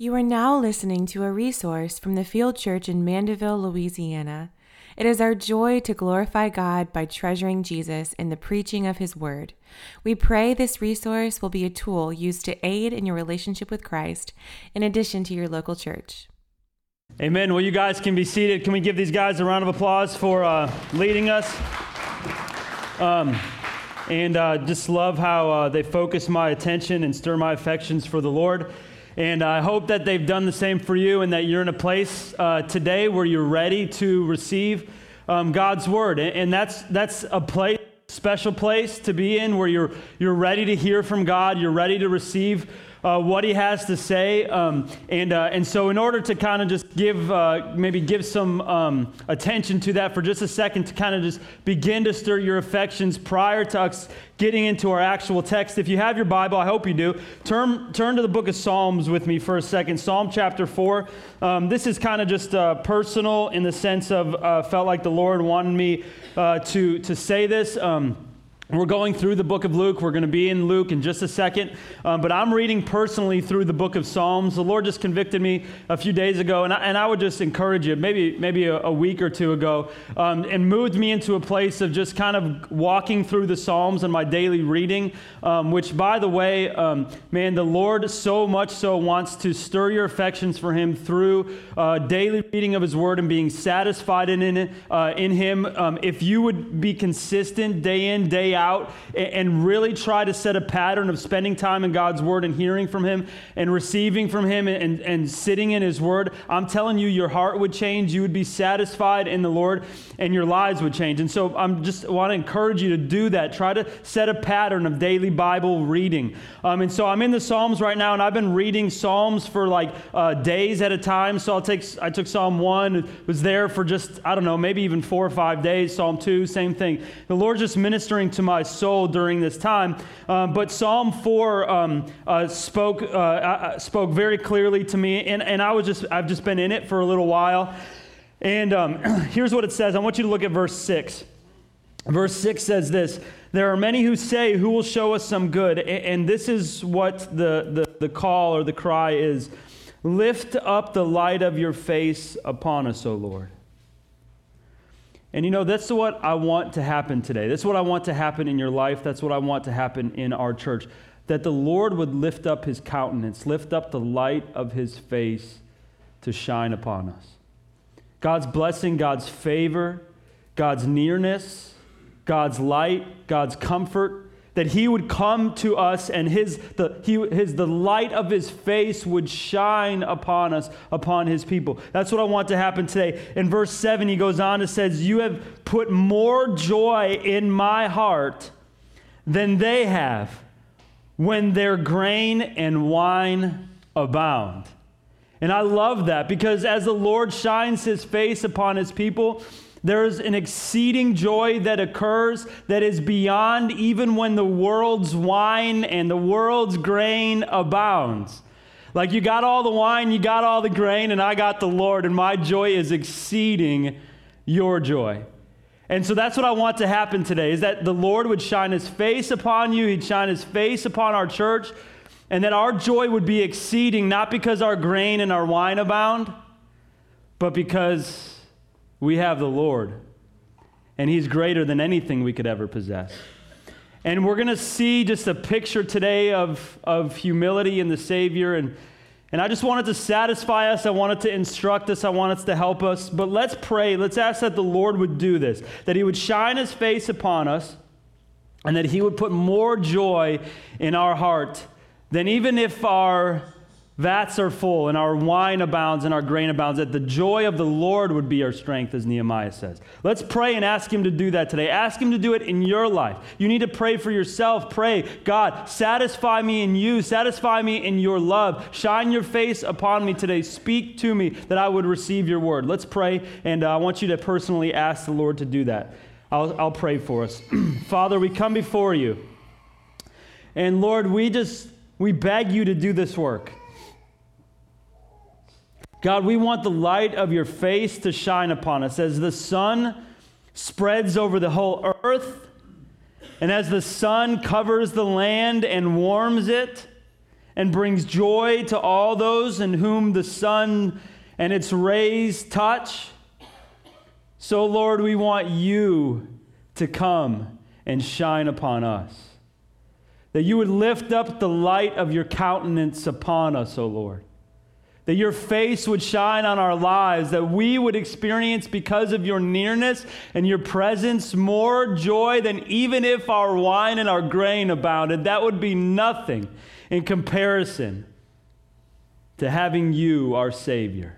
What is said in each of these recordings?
You are now listening to a resource from the Field Church in Mandeville, Louisiana. It is our joy to glorify God by treasuring Jesus in the preaching of His Word. We pray this resource will be a tool used to aid in your relationship with Christ, in addition to your local church. Amen. Well, you guys can be seated. Can we give these guys a round of applause for leading us? Just love how they focus my attention and stir my affections for the Lord. And I hope that they've done the same for you and that you're in a place today where you're ready to receive God's word. And that's a place, special place to be in, where you're ready to hear from God, you're ready to receive what He has to say. So in order to kind of just give some attention to that for just a second, to kind of just begin to stir your affections prior to us getting into our actual text. If you have your Bible, I hope you do, turn to the book of Psalms with me for a second. Psalm chapter 4. This is kind of just personal in the sense of felt like the Lord wanted me to say this. We're going through the book of Luke. We're going to be in Luke in just a second, but I'm reading personally through the book of Psalms. The Lord just convicted me a few days ago, and I would just encourage you, maybe a week or two ago, and moved me into a place of just kind of walking through the Psalms in my daily reading, which, by the way, the Lord so much so wants to stir your affections for Him through daily reading of His Word and being satisfied in Him. If you would be consistent day in, day out, and really try to set a pattern of spending time in God's Word and hearing from Him and receiving from Him and sitting in His Word, I'm telling you, your heart would change. You would be satisfied in the Lord, and your lives would change. And so I just want to encourage you to do that. Try to set a pattern of daily Bible reading. So I'm in the Psalms right now, and I've been reading Psalms for like days at a time. So I took Psalm 1, it was there for just, I don't know, maybe even 4 or 5 days. Psalm 2, same thing. The Lord's just ministering to my soul during this time, but Psalm 4 spoke very clearly to me, and I've just been in it for a little while, and here's what it says. I want you to look at verse 6. Verse 6 says this: "There are many who say, 'Who will show us some good?' And this is what the call or the cry is: 'Lift up the light of your face upon us, O Lord.'" And you know, that's what I want to happen today. That's what I want to happen in your life. That's what I want to happen in our church. That the Lord would lift up His countenance, lift up the light of His face to shine upon us. God's blessing, God's favor, God's nearness, God's light, God's comfort, that He would come to us and the light of His face would shine upon us, upon His people. That's what I want to happen today. In verse 7, he goes on and says, "You have put more joy in my heart than they have when their grain and wine abound." And I love that, because as the Lord shines His face upon His people, there is an exceeding joy that occurs that is beyond even when the world's wine and the world's grain abounds. Like, you got all the wine, you got all the grain, and I got the Lord, and my joy is exceeding your joy. And so that's what I want to happen today, is that the Lord would shine His face upon you, He'd shine His face upon our church, and that our joy would be exceeding, not because our grain and our wine abound, but because we have the Lord, and He's greater than anything we could ever possess. And we're going to see just a picture today of humility in the Savior, and I just wanted to satisfy us, I wanted to instruct us, I wanted to help us, but let's pray, let's ask that the Lord would do this, that He would shine His face upon us, and that He would put more joy in our heart than even if our vats are full, and our wine abounds, and our grain abounds, that the joy of the Lord would be our strength, as Nehemiah says. Let's pray and ask Him to do that today. Ask Him to do it in your life. You need to pray for yourself. Pray, "God, satisfy me in you. Satisfy me in your love. Shine your face upon me today. Speak to me that I would receive your word." Let's pray, and I want you to personally ask the Lord to do that. I'll pray for us. Father, we come before you, and Lord, we beg you to do this work. God, we want the light of your face to shine upon us as the sun spreads over the whole earth, and as the sun covers the land and warms it, and brings joy to all those in whom the sun and its rays touch. So, Lord, we want you to come and shine upon us, that you would lift up the light of your countenance upon us, O Lord, that your face would shine on our lives, that we would experience, because of your nearness and your presence, more joy than even if our wine and our grain abounded. That would be nothing in comparison to having you, our Savior.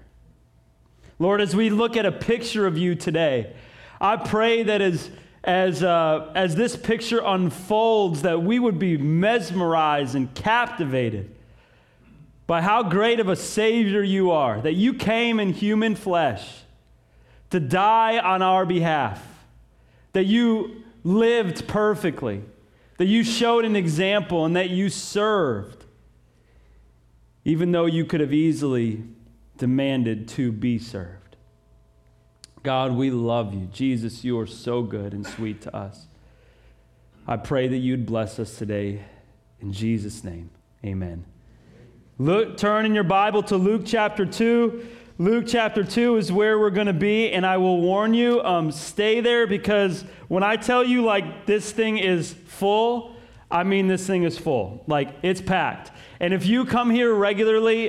Lord, as we look at a picture of you today, I pray that as this picture unfolds, that we would be mesmerized and captivated by how great of a Savior you are, that you came in human flesh to die on our behalf, that you lived perfectly, that you showed an example, and that you served, even though you could have easily demanded to be served. God, we love you. Jesus, you are so good and sweet to us. I pray that you'd bless us today. In Jesus' name, amen. Turn in your Bible to Luke chapter 2. Luke chapter 2 is where we're going to be, and I will warn you, stay there, because when I tell you, like, this thing is full, I mean this thing is full. Like, it's packed. And if you come here regularly,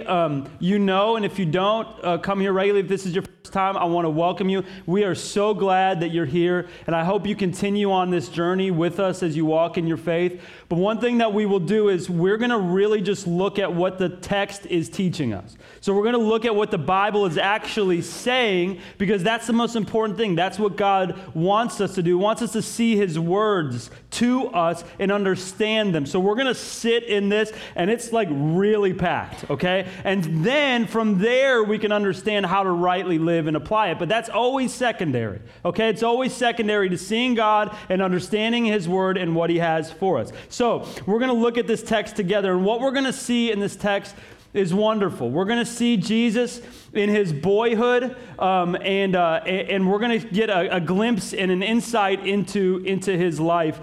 you know, and if you don't come here regularly, if this is your first time, I want to welcome you. We are so glad that you're here, and I hope you continue on this journey with us as you walk in your faith. But one thing that we will do is we're going to really just look at what the text is teaching us. So we're going to look at what the Bible is actually saying, because that's the most important thing. That's what God wants us to do. He wants us to see his words to us and understand them. So we're going to sit in this, and it's like really packed, okay? And then from there, we can understand how to rightly live and apply it. But that's always secondary, okay? It's always secondary to seeing God and understanding his word and what he has for us. So we're going to look at this text together, and what we're going to see in this text is wonderful. We're going to see Jesus in his boyhood, and we're going to get a glimpse and an insight into his life,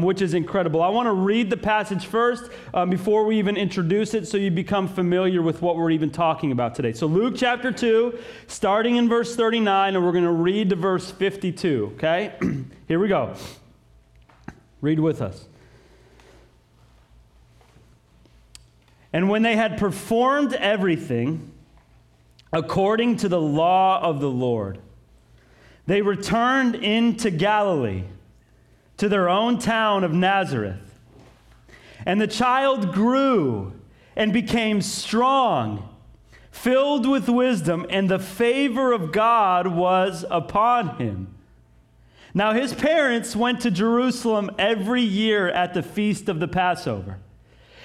which is incredible. I want to read the passage first before we even introduce it, so you become familiar with what we're even talking about today. So Luke chapter 2, starting in verse 39, and we're going to read to verse 52, okay? Here we go. Read with us. And when they had performed everything according to the law of the Lord, they returned into Galilee, to their own town of Nazareth. And the child grew and became strong, filled with wisdom, and the favor of God was upon him. Now his parents went to Jerusalem every year at the feast of the Passover.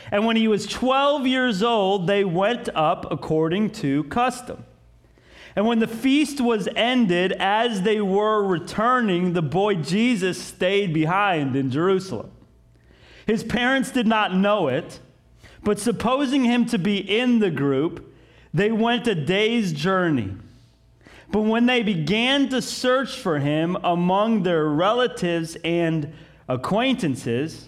And when he was 12 years old, they went up according to custom. And when the feast was ended, as they were returning, the boy Jesus stayed behind in Jerusalem. His parents did not know it, but supposing him to be in the group, they went a day's journey. But when they began to search for him among their relatives and acquaintances,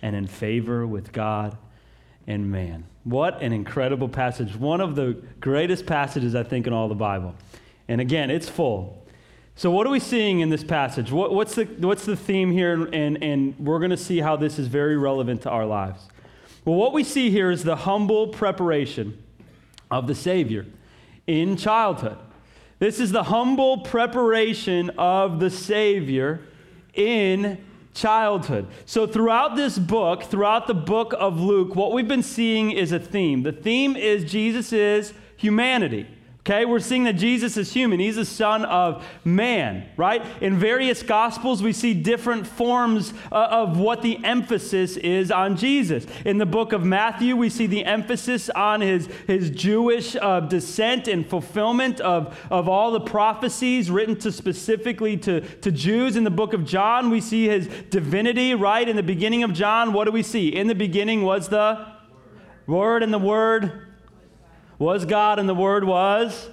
and in favor with God and man. What an incredible passage. One of the greatest passages, I think, in all the Bible. And again, it's full. So what are we seeing in this passage? What's the theme here? And we're going to see how this is very relevant to our lives. Well, what we see here is the humble preparation of the Savior in childhood. This is the humble preparation of the Savior in childhood. So throughout this book, throughout the book of Luke, what we've been seeing is a theme. The theme is Jesus' humanity. Okay, we're seeing that Jesus is human. He's the son of man, right? In various gospels, we see different forms of what the emphasis is on Jesus. In the book of Matthew, we see the emphasis on his Jewish descent and fulfillment of all the prophecies written to specifically to Jews. In the book of John, we see his divinity, right? In the beginning of John, what do we see? In the beginning was the Word, and the Word was God, and the Word was.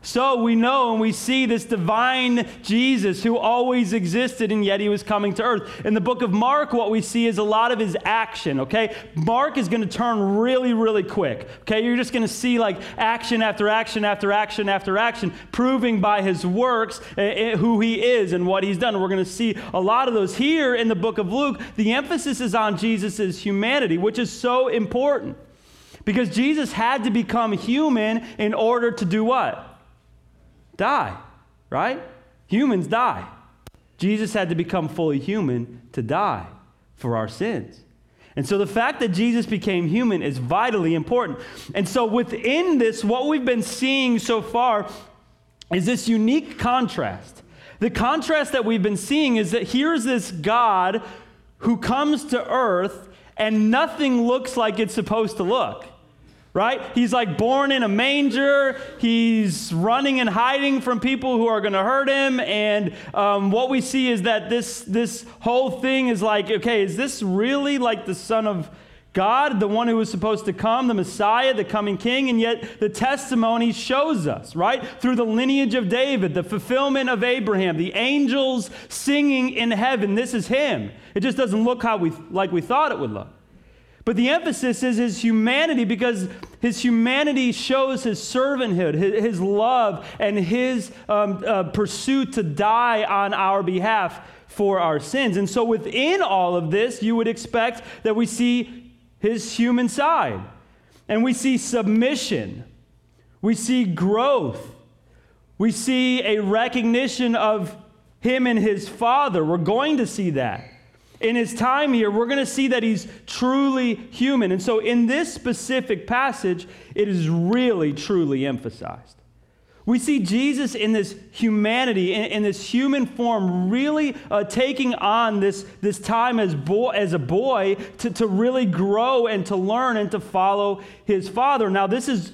So we know and we see this divine Jesus who always existed, and yet he was coming to earth. In the book of Mark, what we see is a lot of his action, okay? Mark is going to turn really, really quick, okay? You're just going to see like action after action after action after action, proving by his works who he is and what he's done. We're going to see a lot of those. Here in the book of Luke, the emphasis is on Jesus' humanity, which is so important. Because Jesus had to become human in order to do what? Die, right? Humans die. Jesus had to become fully human to die for our sins. And so the fact that Jesus became human is vitally important. And so within this, what we've been seeing so far is this unique contrast. The contrast that we've been seeing is that here's this God who comes to earth, and nothing looks like it's supposed to look, right? He's like born in a manger. He's running and hiding from people who are going to hurt him. And what we see is that this whole thing is like, okay, is this really like the Son of God, the one who was supposed to come, the Messiah, the coming king? And yet the testimony shows us, right? Through the lineage of David, the fulfillment of Abraham, the angels singing in heaven, this is him. It just doesn't look how we thought it would look. But the emphasis is his humanity, because his humanity shows his servanthood, his love, and his pursuit to die on our behalf for our sins. And so within all of this, you would expect that we see his human side. And we see submission. We see growth. We see a recognition of him and his Father. We're going to see that. In his time here, we're going to see that he's truly human. And so in this specific passage, it is really, truly emphasized. We see Jesus in this humanity, in this human form, really taking on this time as a boy to really grow and to learn and to follow his Father. Now, this is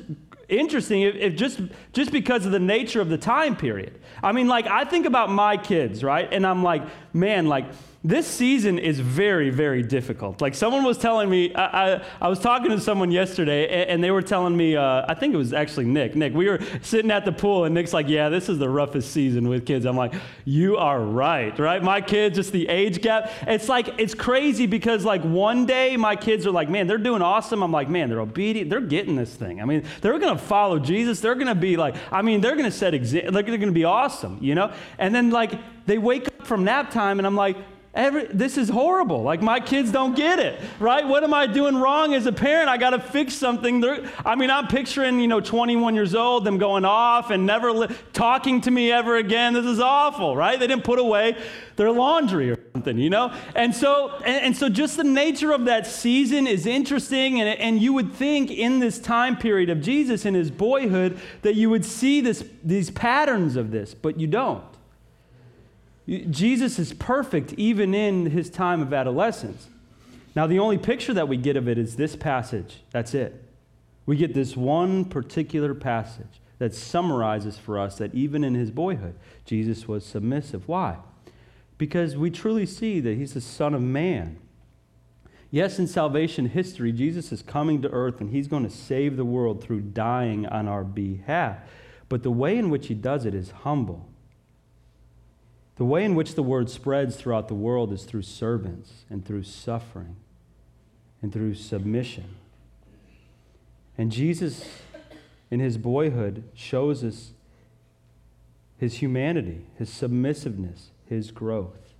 interesting, if just because of the nature of the time period. I mean, like, I think about my kids, right? And I'm like, man, like, this season is very, very difficult. Like, someone was telling me, I was talking to someone yesterday, and they were telling me, I think it was actually Nick. Nick, we were sitting at the pool, and Nick's like, yeah, this is the roughest season with kids. I'm like, you are right? My kids, just the age gap. It's like, it's crazy because, like, one day my kids are like, man, they're doing awesome. I'm like, man, they're obedient. They're getting this thing. I mean, they're going to follow Jesus. They're going to be like, I mean, they're going to set example. They're going to be awesome, you know? And then, like, they wake up from nap time, and I'm like, this is horrible. Like, my kids don't get it, right? What am I doing wrong as a parent? I got to fix something. I'm picturing, 21 years old, them going off and never talking to me ever again. This is awful, right? They didn't put away their laundry or something, And so just the nature of that season is interesting. And you would think in this time period of Jesus, in his boyhood, that you would see these patterns of this, but you don't. Jesus is perfect even in his time of adolescence. Now, the only picture that we get of it is this passage. That's it. We get this one particular passage that summarizes for us that even in his boyhood, Jesus was submissive. Why? Because we truly see that he's the Son of Man. Yes, in salvation history, Jesus is coming to earth, and he's going to save the world through dying on our behalf. But the way in which he does it is humble. The way in which the word spreads throughout the world is through servants and through suffering and through submission. And Jesus, in his boyhood, shows us his humanity, his submissiveness, his growth.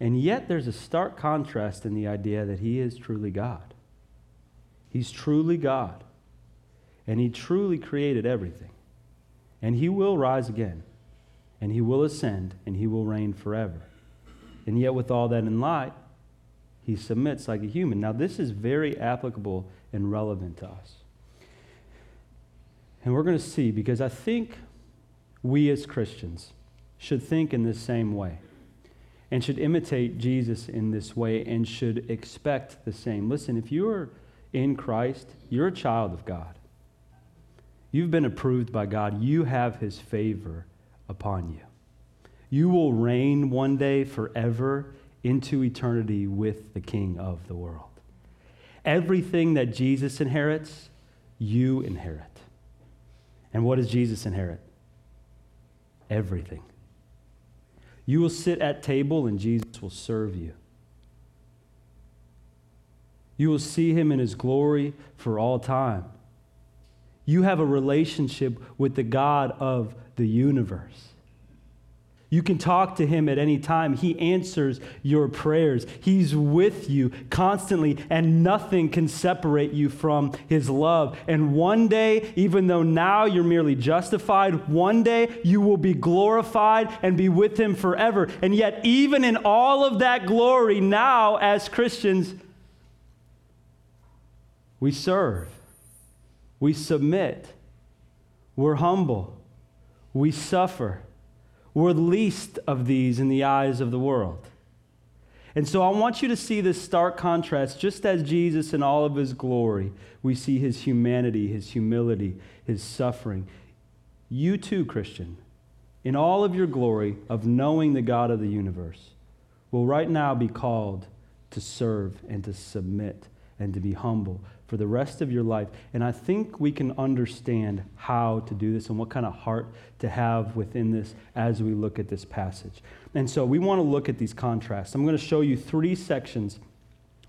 And yet there's a stark contrast in the idea that he is truly God. He's truly God. and he truly created everything. And he will rise again, and he will ascend, and he will reign forever. And yet with all that in light, he submits like a human. Now this is very applicable and relevant to us. And we're going to see, because I think we as Christians should think in this same way and should imitate Jesus in this way and should expect the same. Listen, if you're in Christ, you're a child of God. You've been approved by God. You have his favor upon you. You will reign one day forever into eternity with the King of the world. Everything that Jesus inherits, you inherit. And what does Jesus inherit? Everything. You will sit at table and Jesus will serve you. You will see him in his glory for all time. You have a relationship with the God of the universe. You can talk to him at any time. He answers your prayers. He's with you constantly, and nothing can separate you from his love. And one day, even though now you're merely justified, one day you will be glorified and be with him forever. And yet, even in all of that glory now, as Christians, we serve. We submit. We're humble. We suffer. We're least of these in the eyes of the world. And so I want you to see this stark contrast. Just as Jesus in all of his glory, we see his humanity, his humility, his suffering. You too, Christian, in all of your glory of knowing the God of the universe, will right now be called to serve and to submit and to be humble for the rest of your life. And I think we can understand how to do this and what kind of heart to have within this as we look at this passage. And so we want to look at these contrasts. I'm going to show you three sections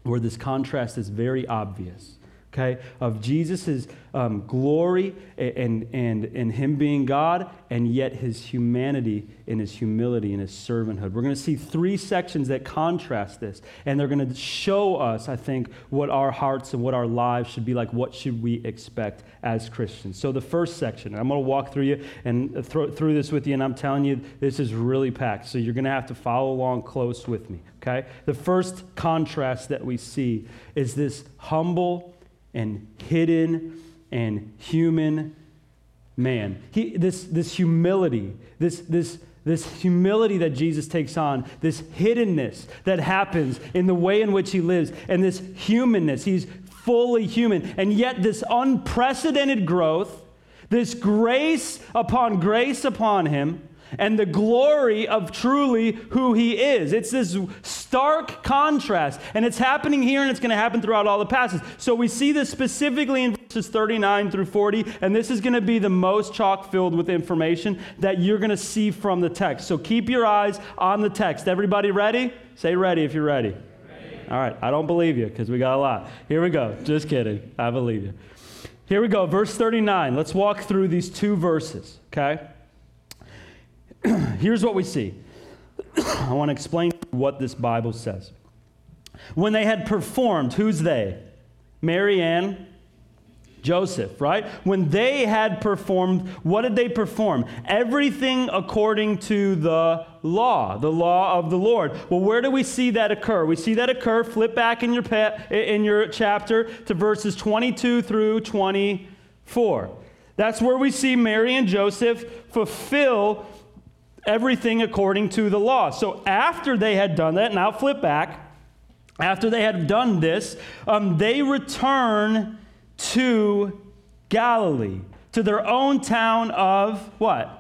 where this contrast is very obvious, okay, of Jesus' glory and him being God, and yet his humanity and his humility and his servanthood. We're going to see three sections that contrast this, and they're going to show us, I think, what our hearts and what our lives should be like. What should we expect as Christians? So the first section, I'm going to walk through you and through this with you, and I'm telling you, this is really packed, so you're going to have to follow along close with me, okay? The first contrast that we see is this humble and hidden and human man. This humility that Jesus takes on, this hiddenness that happens in the way in which he lives, and this humanness, he's fully human, and yet this unprecedented growth, this grace upon him, and the glory of truly who he is. It's this stark contrast, and it's happening here, and it's going to happen throughout all the passages. So we see this specifically in verses 39 through 40, and this is going to be the most chock-filled with information that you're going to see from the text. So keep your eyes on the text. Everybody ready? Say ready if you're ready. Ready. All right, I don't believe you because we got a lot. Here we go. Just kidding. I believe you. Here we go, verse 39. Let's walk through these two verses, okay? Here's what we see. I want to explain what this Bible says. When they had performed, who's they? Mary and Joseph, right? When they had performed, what did they perform? Everything according to the law of the Lord. Well, where do we see that occur? We see that occur, flip back in your chapter to verses 22 through 24. That's where we see Mary and Joseph fulfill everything according to the law. So after they had done that, and I'll flip back, after they had done this, they return to Galilee, to their own town of what?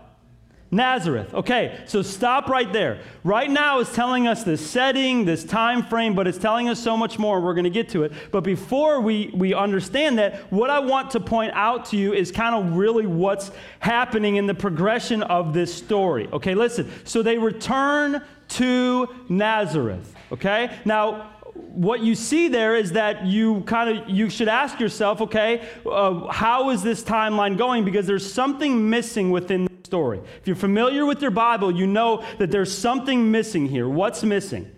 Nazareth. Okay, so stop right there. Right now it's telling us this setting, this time frame, but it's telling us so much more. We're going to get to it. But before we understand that, what I want to point out to you is kind of really what's happening in the progression of this story. Okay, listen. So they return to Nazareth. Okay? Now, what you see there is that you should ask yourself, okay, how is this timeline going? Because there's something missing within the story. If you're familiar with your Bible, you know that there's something missing here. What's missing?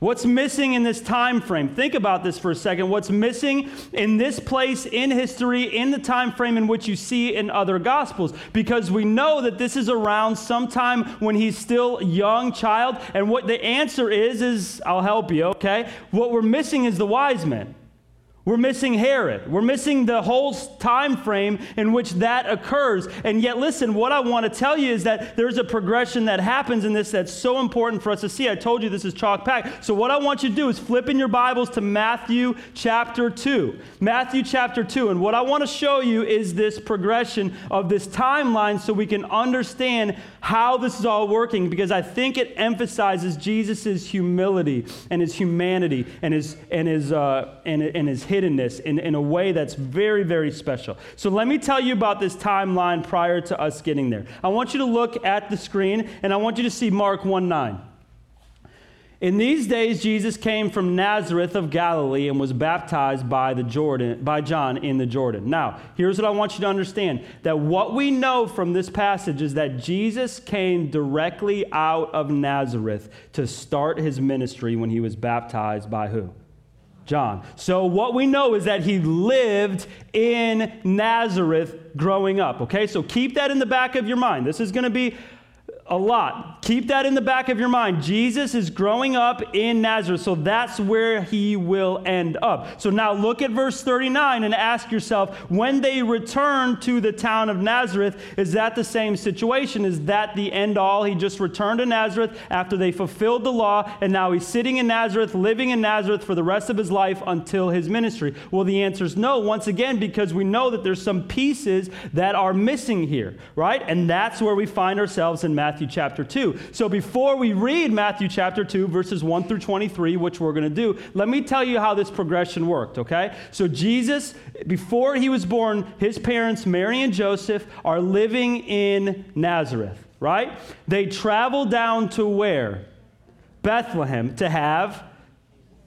What's missing in this time frame? Think about this for a second. What's missing in this place in history, in the time frame in which you see in other gospels? Because we know that this is around sometime when he's still a young child. And what the answer is I'll help you, okay? What we're missing is the wise men. We're missing Herod. We're missing the whole time frame in which that occurs. And yet, listen, what I want to tell you is that there's a progression that happens in this that's so important for us to see. I told you this is chalk-packed. So what I want you to do is flip in your Bibles to Matthew chapter 2. Matthew chapter 2. And what I want to show you is this progression of this timeline so we can understand how this is all working, because I think it emphasizes Jesus' humility and his humanity and his hiddenness in a way that's very, very special. So let me tell you about this timeline prior to us getting there. I want you to look at the screen, and I want you to see Mark 1:9. In these days, Jesus came from Nazareth of Galilee and was baptized by John in the Jordan. Now, here's what I want you to understand, that what we know from this passage is that Jesus came directly out of Nazareth to start his ministry when he was baptized by who? John. So what we know is that he lived in Nazareth growing up, okay? So keep that in the back of your mind. This is going to be a lot. Keep that in the back of your mind. Jesus is growing up in Nazareth, so that's where he will end up. So now look at verse 39 and ask yourself, when they returned to the town of Nazareth, is that the same situation? Is that the end all? He just returned to Nazareth after they fulfilled the law, and now he's sitting in Nazareth, living in Nazareth for the rest of his life until his ministry. Well, the answer is no, once again, because we know that there's some pieces that are missing here, right? And that's where we find ourselves in Matthew chapter 2. So before we read Matthew chapter 2, verses 1 through 23, which we're going to do, let me tell you how this progression worked, okay? So Jesus, before he was born, his parents, Mary and Joseph, are living in Nazareth, right? They travel down to where? Bethlehem, to have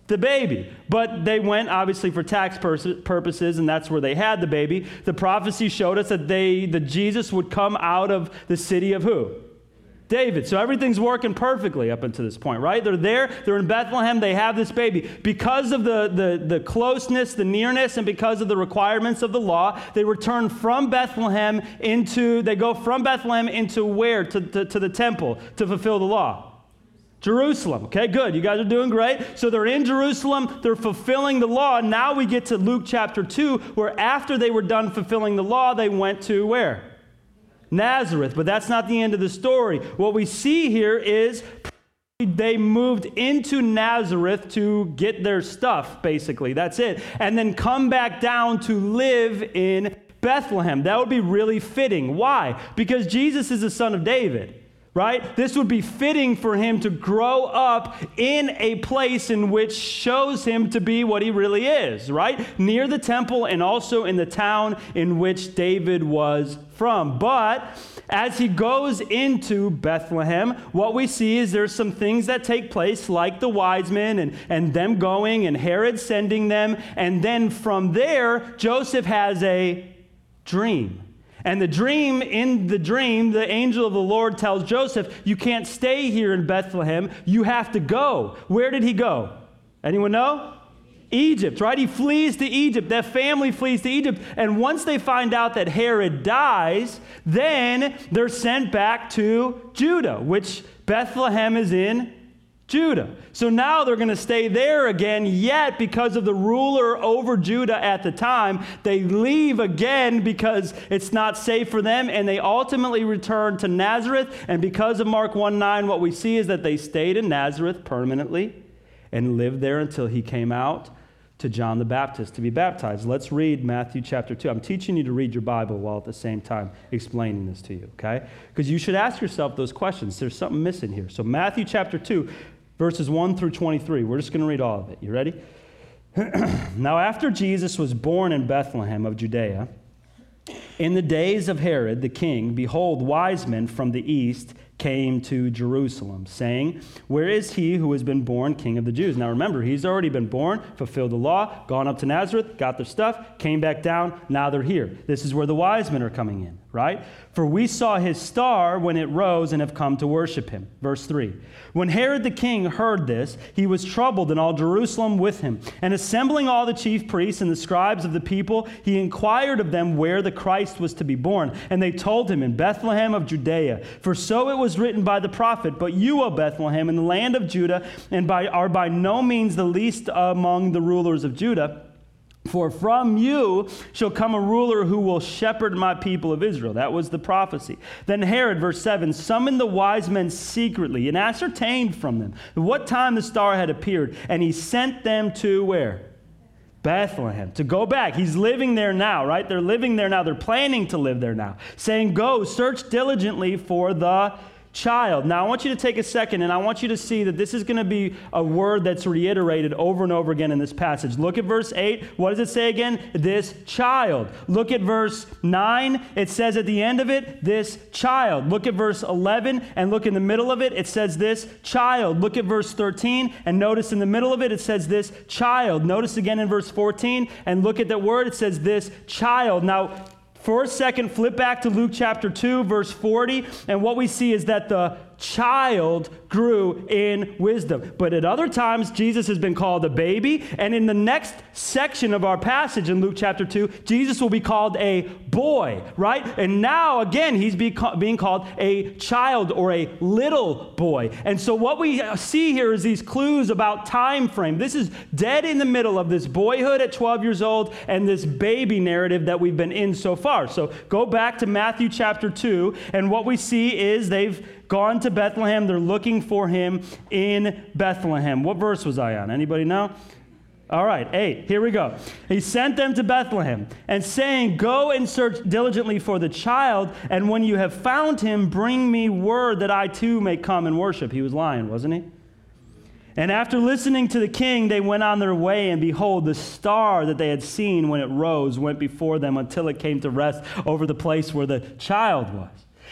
the baby. But they went, obviously, for tax purposes, and that's where they had the baby. The prophecy showed us that that Jesus would come out of the city of who? David. So everything's working perfectly up until this point, right? They're there. They're in Bethlehem. They have this baby. Because of the closeness, the nearness, and because of the requirements of the law, they return from Bethlehem they go from Bethlehem into where? To the temple to fulfill the law. Jerusalem. Okay, good. You guys are doing great. So they're in Jerusalem. They're fulfilling the law. Now we get to Luke chapter 2, where after they were done fulfilling the law, they went to where? Nazareth, but that's not the end of the story. What we see here is they moved into Nazareth to get their stuff, basically. That's it. And then come back down to live in Bethlehem. That would be really fitting. Why? Because Jesus is the son of David, right? This would be fitting for him to grow up in a place in which shows him to be what he really is, right? Near the temple and also in the town in which David was from. But as he goes into Bethlehem, what we see is there's some things that take place, like the wise men and them going and Herod sending them. And then from there, Joseph has a dream. And in the dream, the angel of the Lord tells Joseph, you can't stay here in Bethlehem. You have to go. Where did he go? Anyone know? Egypt, right? He flees to Egypt. That family flees to Egypt. And once they find out that Herod dies, then they're sent back to Judah, which Bethlehem is in Judah. So now they're going to stay there again, yet because of the ruler over Judah at the time, they leave again because it's not safe for them, and they ultimately return to Nazareth. And because of Mark 1:9, what we see is that they stayed in Nazareth permanently and lived there until he came out to John the Baptist to be baptized. Let's read Matthew chapter 2. I'm teaching you to read your Bible while at the same time explaining this to you, okay? Because you should ask yourself those questions. There's something missing here. So Matthew chapter 2, verses 1 through 23. We're just going to read all of it. You ready? Now, after Jesus was born in Bethlehem of Judea, in the days of Herod the king, behold, wise men from the east came to Jerusalem, saying, "Where is he who has been born King of the Jews?" Now remember, he's already been born, fulfilled the law, gone up to Nazareth, got their stuff, came back down, now they're here. This is where the wise men are coming in, right? "For we saw his star when it rose and have come to worship him." Verse 3. When Herod the king heard this, he was troubled, and all Jerusalem with him. And assembling all the chief priests and the scribes of the people, he inquired of them where the Christ was to be born. And they told him, "In Bethlehem of Judea. For so it was written by the prophet, but you, O Bethlehem, in the land of Judah, and are by no means the least among the rulers of Judah. For from you shall come a ruler who will shepherd my people of Israel." That was the prophecy. Then Herod, verse 7, summoned the wise men secretly and ascertained from them what time the star had appeared. And he sent them to where? Bethlehem, to go back. He's living there now, right? They're living there now. They're planning to live there now. Saying, "Go, search diligently for the child." Now, I want you to take a second, and I want you to see that this is going to be a word that's reiterated over and over again in this passage. Look at verse 8. What does it say again? This child. Look at verse 9. It says at the end of it, this child. Look at verse 11, and look in the middle of it. It says this child. Look at verse 13, and notice in the middle of it, it says this child. Notice again in verse 14, and look at that word. It says this child. Now, for a second, flip back to Luke chapter 2, verse 40, and what we see is that the child grew in wisdom. But at other times, Jesus has been called a baby, and in the next section of our passage in Luke chapter 2, Jesus will be called a boy, right? And now, again, he's being called a child or a little boy. And so what we see here is these clues about time frame. This is dead in the middle of this boyhood at 12 years old and this baby narrative that we've been in so far. So go back to Matthew chapter 2, and what we see is they've gone to Bethlehem. They're looking for him in Bethlehem. What verse was I on? Anybody know? All right, 8. Here we go. He sent them to Bethlehem and saying, "Go and search diligently for the child, and when you have found him, bring me word that I too may come and worship." He was lying, wasn't he? And after listening to the king, they went on their way, and behold, the star that they had seen when it rose went before them until it came to rest over the place where the child was.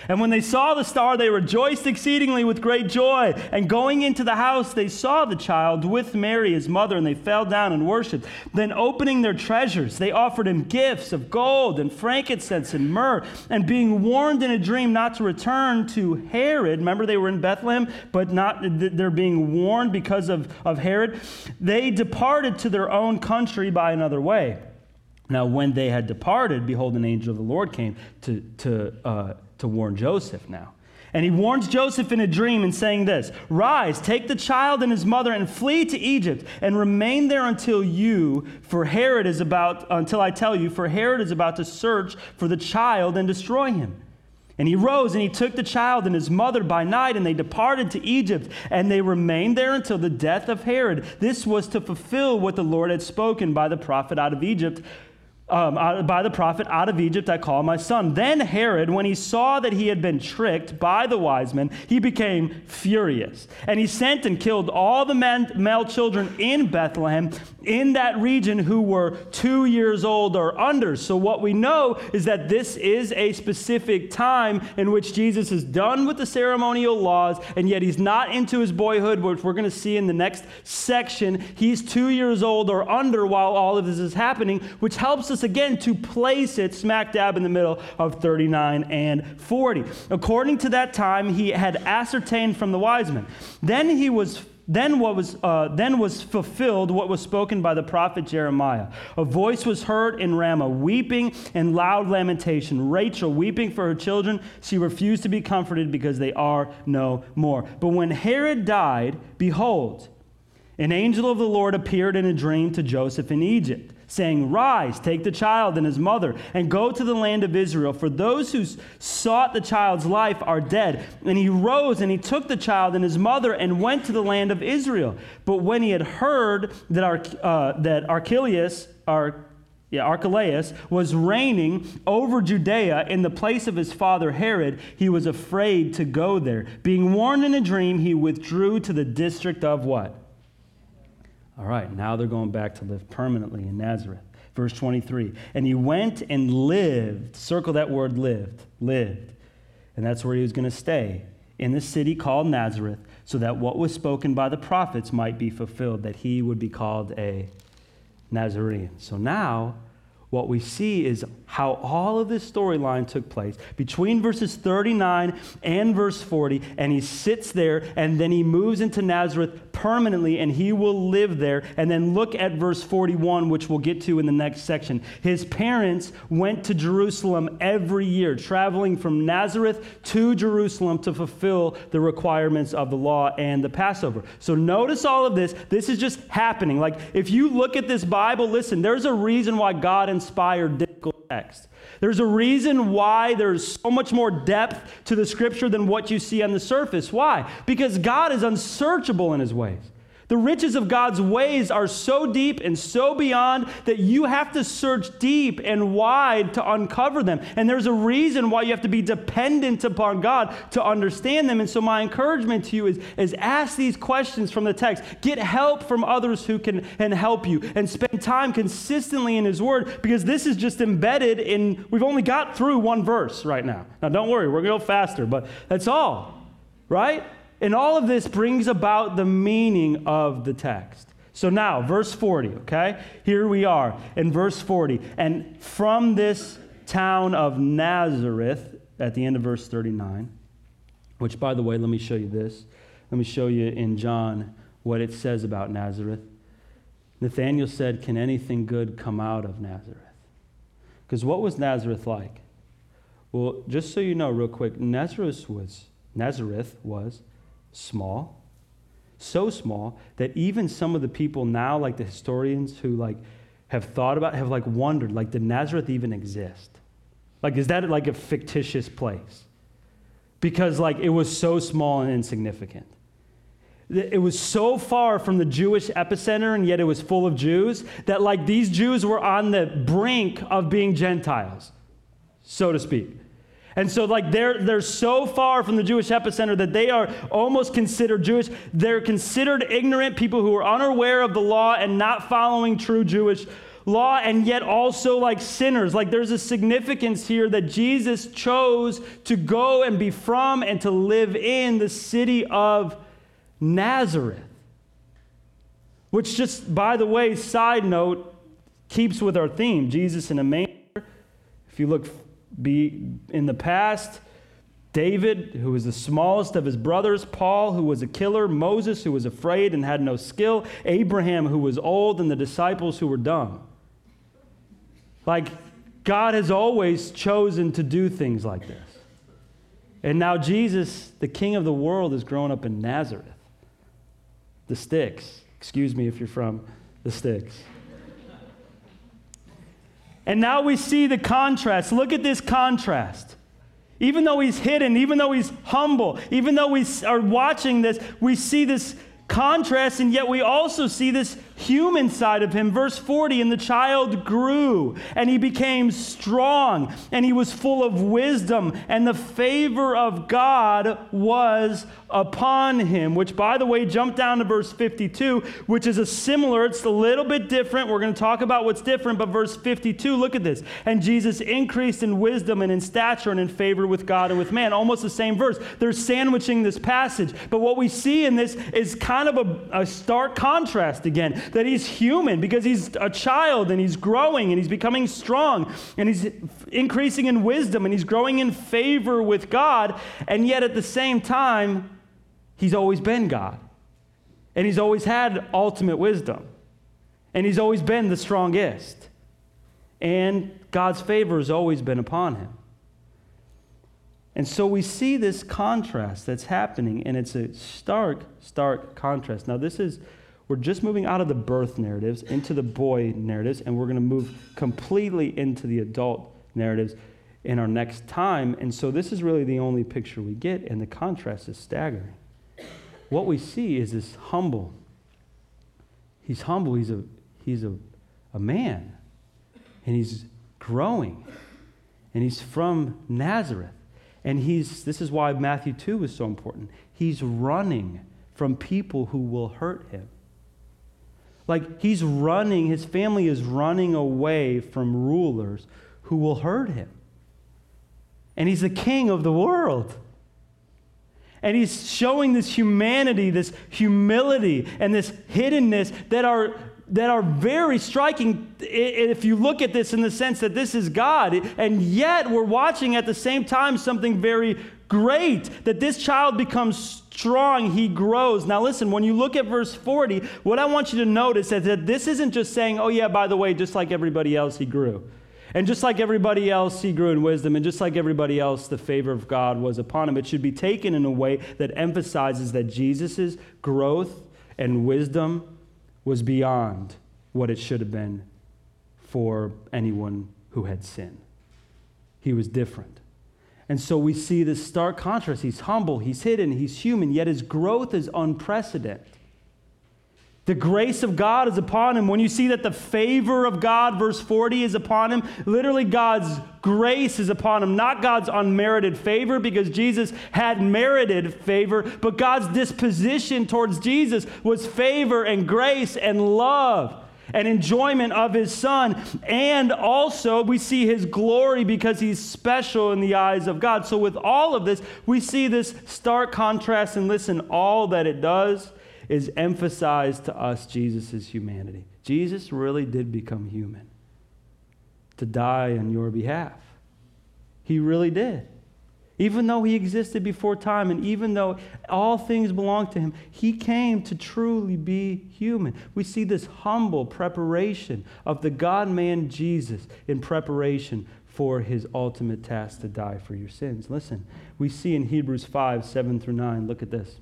And when they saw the star, they rejoiced exceedingly with great joy. And going into the house, they saw the child with Mary, his mother, and they fell down and worshipped. Then opening their treasures, they offered him gifts of gold and frankincense and myrrh. And being warned in a dream not to return to Herod, remember they were in Bethlehem, but not they're being warned because of Herod, they departed to their own country by another way. Now when they had departed, behold, an angel of the Lord came to warn Joseph now. And he warns Joseph in a dream and saying this, "Rise, take the child and his mother and flee to Egypt and remain there until I tell you, for Herod is about to search for the child and destroy him." And he rose and he took the child and his mother by night, and they departed to Egypt, and they remained there until the death of Herod. This was to fulfill what the Lord had spoken by the prophet out of Egypt. I call my son. Then Herod, when he saw that he had been tricked by the wise men, he became furious. And he sent and killed all the male children in Bethlehem, in that region, who were 2 years old or under. So what we know is that this is a specific time in which Jesus is done with the ceremonial laws, and yet he's not into his boyhood, which we're going to see in the next section. He's 2 years old or under while all of this is happening, which helps us again to place it smack dab in the middle of 39 and 40. According to that time, he had ascertained from the wise men. Then was fulfilled what was spoken by the prophet Jeremiah. A voice was heard in Ramah, weeping and loud lamentation. Rachel weeping for her children. She refused to be comforted because they are no more. But when Herod died, behold, an angel of the Lord appeared in a dream to Joseph in Egypt, saying, "Rise, take the child and his mother, and go to the land of Israel, for those who sought the child's life are dead." And he rose and he took the child and his mother and went to the land of Israel. But when he had heard that Archelaus was reigning over Judea in the place of his father Herod, he was afraid to go there. Being warned in a dream, he withdrew to the district of what? All right, now they're going back to live permanently in Nazareth. Verse 23, and he went and lived, circle that word lived, and that's where he was going to stay, in the city called Nazareth, so that what was spoken by the prophets might be fulfilled, that he would be called a Nazarene. So now what we see is how all of this storyline took place between verses 39 and verse 40, and he sits there, and then he moves into Nazareth permanently, and he will live there. And then look at verse 41, which we'll get to in the next section. His parents went to Jerusalem every year, traveling from Nazareth to Jerusalem to fulfill the requirements of the law and the Passover. So notice all of this. This is just happening. Like, if you look at this Bible, listen, there's a reason why God inspired difficult text. There's a reason why there's so much more depth to the scripture than what you see on the surface. Why? Because God is unsearchable in his ways. The riches of God's ways are so deep and so beyond that you have to search deep and wide to uncover them. And there's a reason why you have to be dependent upon God to understand them. And so my encouragement to you is ask these questions from the text. Get help from others who can help you, and spend time consistently in his word, because this is just embedded in, we've only got through one verse right now. Now, don't worry, we're going to go faster, but that's all, right? And all of this brings about the meaning of the text. So now, verse 40, okay? Here we are in verse 40. And from this town of Nazareth, at the end of verse 39, which, by the way, let me show you this. Let me show you in John what it says about Nazareth. Nathanael said, "Can anything good come out of Nazareth?" Because what was Nazareth like? Well, just so you know real quick, Nazareth was small, so small that even some of the people now, like the historians who have thought about, have wondered, did Nazareth even exist? Is that a fictitious place? Because it was so small and insignificant. It was so far from the Jewish epicenter, and yet it was full of Jews, that these Jews were on the brink of being Gentiles, so to speak. And so they're so far from the Jewish epicenter that they are almost considered Jewish. They're considered ignorant people who are unaware of the law and not following true Jewish law, and yet also sinners. There's a significance here that Jesus chose to go and be from and to live in the city of Nazareth, which, just by the way, side note, keeps with our theme, Jesus in a manger. If you look in the past, David, who was the smallest of his brothers, Paul, who was a killer, Moses, who was afraid and had no skill, Abraham, who was old, and the disciples who were dumb. God has always chosen to do things like this. And now Jesus, the king of the world, is growing up in Nazareth. The sticks. Excuse me if you're from the sticks. And now we see the contrast. Look at this contrast. Even though he's hidden, even though he's humble, even though we are watching this, we see this contrast, and yet we also see this human side of him. Verse 40, and the child grew, and he became strong, and he was full of wisdom, and the favor of God was upon him. Which, by the way, jump down to verse 52, which is a similar, it's a little bit different. We're going to talk about what's different, but verse 52, look at this. And Jesus increased in wisdom and in stature and in favor with God and with man. Almost the same verse. They're sandwiching this passage, but what we see in this is kind of a stark contrast again, that he's human because he's a child, and he's growing, and he's becoming strong, and he's increasing in wisdom, and he's growing in favor with God, and yet at the same time, he's always been God, and he's always had ultimate wisdom, and he's always been the strongest, and God's favor has always been upon him. And so we see this contrast that's happening, and it's a stark, stark contrast. Now we're just moving out of the birth narratives into the boy narratives, and we're going to move completely into the adult narratives in our next time. And so this is really the only picture we get, and the contrast is staggering. What we see is this humble. He's humble. He's a man, and he's growing, and he's from Nazareth. And this is why Matthew 2 is so important. He's running from people who will hurt him. He's running, his family is running away from rulers who will hurt him. And he's the king of the world. And he's showing this humanity, this humility, and this hiddenness that are very striking if you look at this in the sense that this is God. And yet we're watching at the same time something very great, that this child becomes strong, he grows. Now listen, when you look at verse 40, what I want you to notice is that this isn't just saying, oh yeah, by the way, just like everybody else, he grew. And just like everybody else, he grew in wisdom. And just like everybody else, the favor of God was upon him. It should be taken in a way that emphasizes that Jesus' growth and wisdom was beyond what it should have been for anyone who had sinned. He was different. And so we see this stark contrast. He's humble, he's hidden, he's human, yet his growth is unprecedented. The grace of God is upon him. When you see that the favor of God, verse 40, is upon him, literally God's grace is upon him, not God's unmerited favor, because Jesus had merited favor, but God's disposition towards Jesus was favor and grace and love and enjoyment of his son. And also we see his glory because he's special in the eyes of God. So with all of this, we see this stark contrast, and listen, all that it does is emphasized to us Jesus' humanity. Jesus really did become human to die on your behalf. He really did. Even though he existed before time, and even though all things belong to him, he came to truly be human. We see this humble preparation of the God-man Jesus in preparation for his ultimate task to die for your sins. Listen, we see in Hebrews 5, 7 through 9, look at this.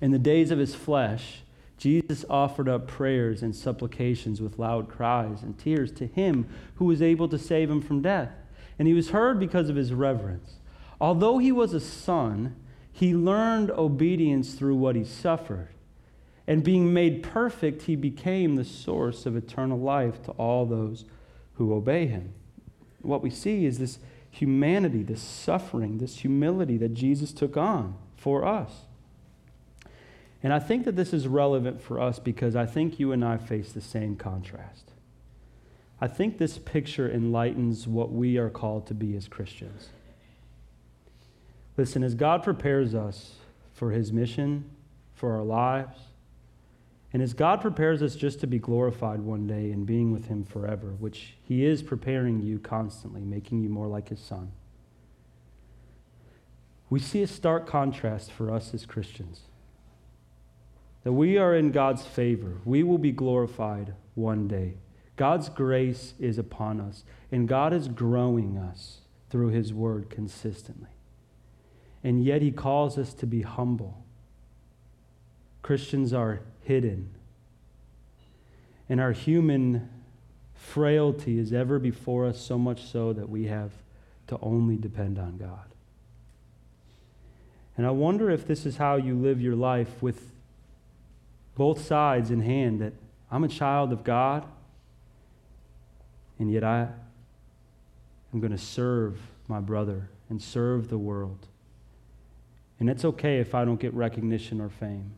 In the days of his flesh, Jesus offered up prayers and supplications with loud cries and tears to him who was able to save him from death. And he was heard because of his reverence. Although he was a son, he learned obedience through what he suffered. And being made perfect, he became the source of eternal life to all those who obey him. What we see is this humanity, this suffering, this humility that Jesus took on for us. And I think that this is relevant for us because I think you and I face the same contrast. I think this picture enlightens what we are called to be as Christians. Listen, as God prepares us for his mission, for our lives, and as God prepares us just to be glorified one day and being with him forever, which he is preparing you constantly, making you more like his son, we see a stark contrast for us as Christians. That we are in God's favor. We will be glorified one day. God's grace is upon us, and God is growing us through his word consistently. And yet he calls us to be humble. Christians are hidden, and our human frailty is ever before us, so much so that we have to only depend on God. And I wonder if this is how you live your life, with both sides in hand, that I'm a child of God, and yet I am going to serve my brother and serve the world. And it's okay if I don't get recognition or fame.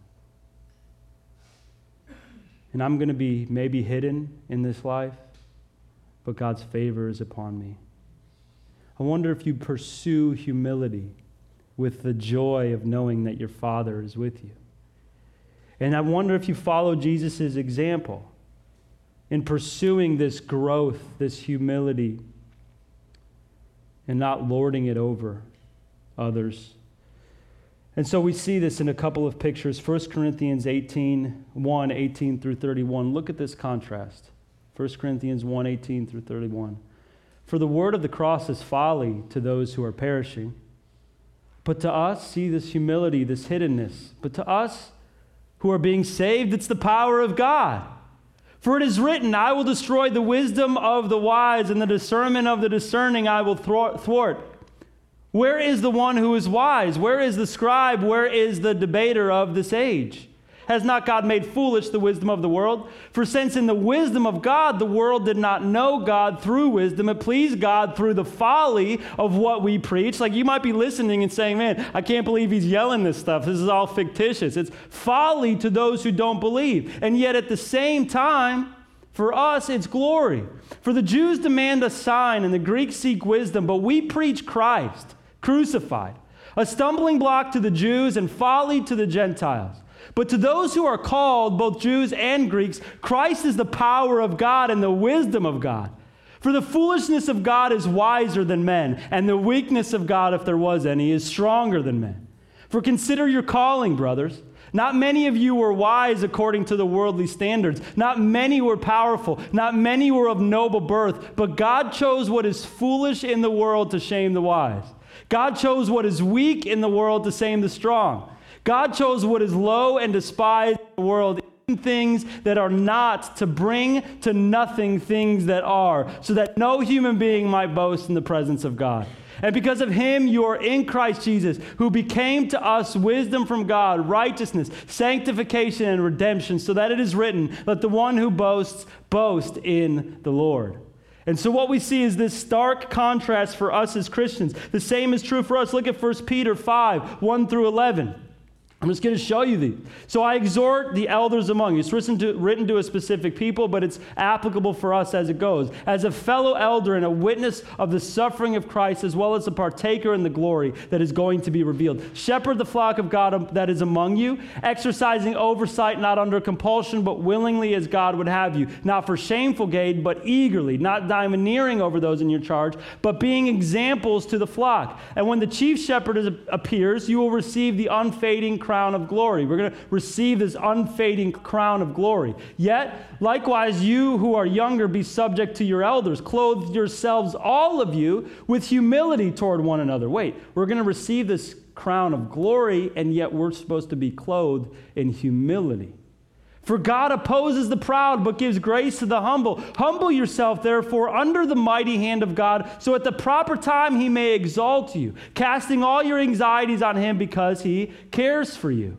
And I'm going to be maybe hidden in this life, but God's favor is upon me. I wonder if you pursue humility with the joy of knowing that your Father is with you. And I wonder if you follow Jesus' example in pursuing this growth, this humility, and not lording it over others. And so we see this in a couple of pictures. 1 Corinthians 1, 18 through 31. Look at this contrast. 1 Corinthians 1, 18 through 31. For the word of the cross is folly to those who are perishing. But to us, see this humility, this hiddenness. But to us who are being saved, it's the power of God. For it is written, I will destroy the wisdom of the wise, and the discernment of the discerning I will thwart. Where is the one who is wise? Where is the scribe? Where is the debater of this age? Has not God made foolish the wisdom of the world? For since in the wisdom of God, the world did not know God through wisdom, it pleased God through the folly of what we preach. Like, you might be listening and saying, man, I can't believe he's yelling this stuff. This is all fictitious. It's folly to those who don't believe. And yet at the same time, for us, it's glory. For the Jews demand a sign and the Greeks seek wisdom, but we preach Christ crucified, a stumbling block to the Jews and folly to the Gentiles. But to those who are called, both Jews and Greeks, Christ is the power of God and the wisdom of God. For the foolishness of God is wiser than men, and the weakness of God, if there was any, is stronger than men. For consider your calling, brothers. Not many of you were wise according to the worldly standards. Not many were powerful. Not many were of noble birth. But God chose what is foolish in the world to shame the wise. God chose what is weak in the world to shame the strong. God chose what is low and despised in the world, even things that are not, to bring to nothing things that are, so that no human being might boast in the presence of God. And because of him, you are in Christ Jesus, who became to us wisdom from God, righteousness, sanctification, and redemption, so that it is written, let the one who boasts, boast in the Lord. And so what we see is this stark contrast for us as Christians. The same is true for us. Look at 1 Peter 5, 1 through 11. I'm just going to show you these. So I exhort the elders among you. It's written to a specific people, but it's applicable for us as it goes. As a fellow elder and a witness of the suffering of Christ, as well as a partaker in the glory that is going to be revealed. Shepherd the flock of God that is among you, exercising oversight, not under compulsion, but willingly as God would have you. Not for shameful gain, but eagerly, not domineering over those in your charge, but being examples to the flock. And when the chief shepherd appears, you will receive the unfading crown of glory. We're going to receive this unfading crown of glory. Yet, likewise, you who are younger, be subject to your elders. Clothe yourselves, all of you, with humility toward one another. Wait, we're going to receive this crown of glory, and yet we're supposed to be clothed in humility. For God opposes the proud, but gives grace to the humble. Humble yourself, therefore, under the mighty hand of God, so at the proper time he may exalt you, casting all your anxieties on him because he cares for you.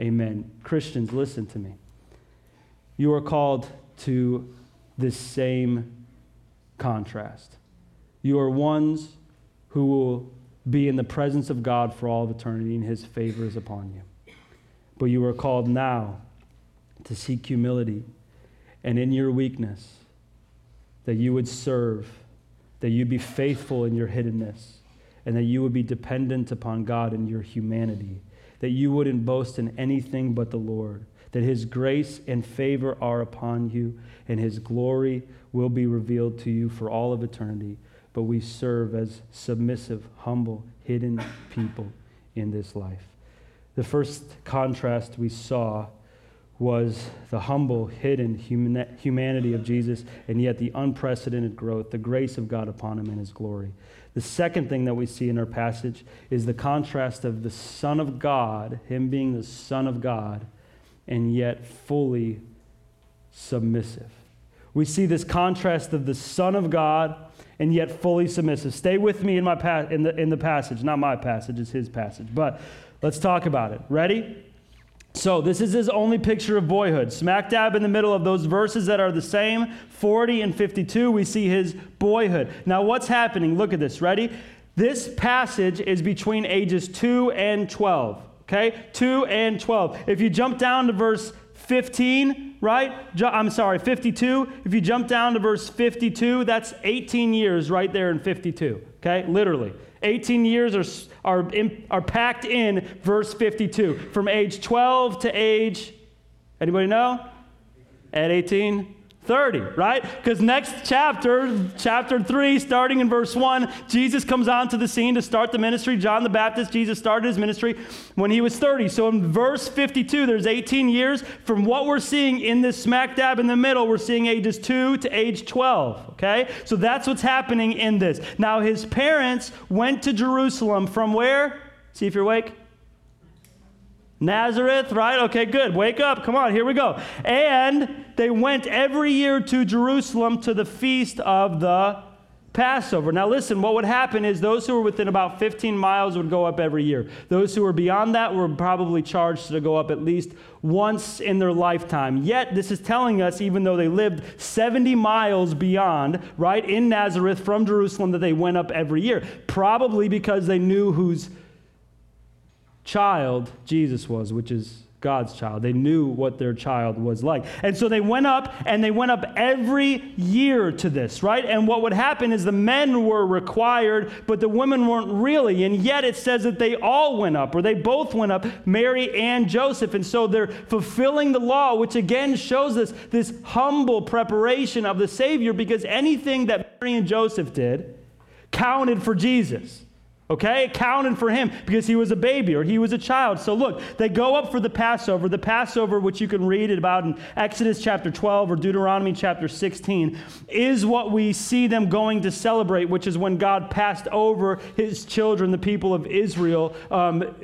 Amen. Christians, listen to me. You are called to this same contrast. You are ones who will be in the presence of God for all of eternity, and his favor is upon you. But you are called now to seek humility, and in your weakness, that you would serve, that you'd be faithful in your hiddenness, and that you would be dependent upon God in your humanity, that you wouldn't boast in anything but the Lord, that his grace and favor are upon you, and his glory will be revealed to you for all of eternity. But we serve as submissive, humble, hidden people in this life. The first contrast we saw was the humble, hidden humanity of Jesus, and yet the unprecedented growth, the grace of God upon him and his glory. The second thing that we see in our passage is the contrast of the Son of God, him being the Son of God, and yet fully submissive. We see this contrast of the Son of God and yet fully submissive. Stay with me in the passage. Not my passage, it's his passage. But let's talk about it. Ready? So this is his only picture of boyhood. Smack dab in the middle of those verses that are the same, 40 and 52, we see his boyhood. Now what's happening? Look at this. Ready? This passage is between ages 2 and 12. Okay? 2 and 12. If you jump down to verse 15, right? 52. If you jump down to verse 52, that's 18 years right there in 52. Okay? Literally. 18 years are packed in verse 52. From age 12 to age, anybody know? At 18, 30, right? Because next chapter 3, starting in verse 1, Jesus comes onto the scene to start the ministry. John the Baptist, Jesus started his ministry when he was 30. So in verse 52, there's 18 years. From what we're seeing in this smack dab in the middle, we're seeing ages 2 to age 12, okay? So that's what's happening in this. Now his parents went to Jerusalem from where? See if you're awake. Nazareth, right? Okay, good. Wake up. Come on, here we go. And they went every year to Jerusalem to the feast of the Passover. Now listen, what would happen is those who were within about 15 miles would go up every year. Those who were beyond that were probably charged to go up at least once in their lifetime. Yet this is telling us, even though they lived 70 miles beyond, right, in Nazareth from Jerusalem, that they went up every year, probably because they knew whose child Jesus was, which is God's child. They knew what their child was like. And so they went up, and they went up every year to this, right? And what would happen is the men were required, but the women weren't really. And yet it says that they all went up, or they both went up, Mary and Joseph. And so they're fulfilling the law, which again shows us this humble preparation of the Savior, because anything that Mary and Joseph did counted for Jesus. Okay, it counted for him because he was a baby or he was a child. So look, they go up for the Passover, which you can read about in Exodus chapter 12 or Deuteronomy chapter 16, is what we see them going to celebrate, which is when God passed over his children, the people of Israel,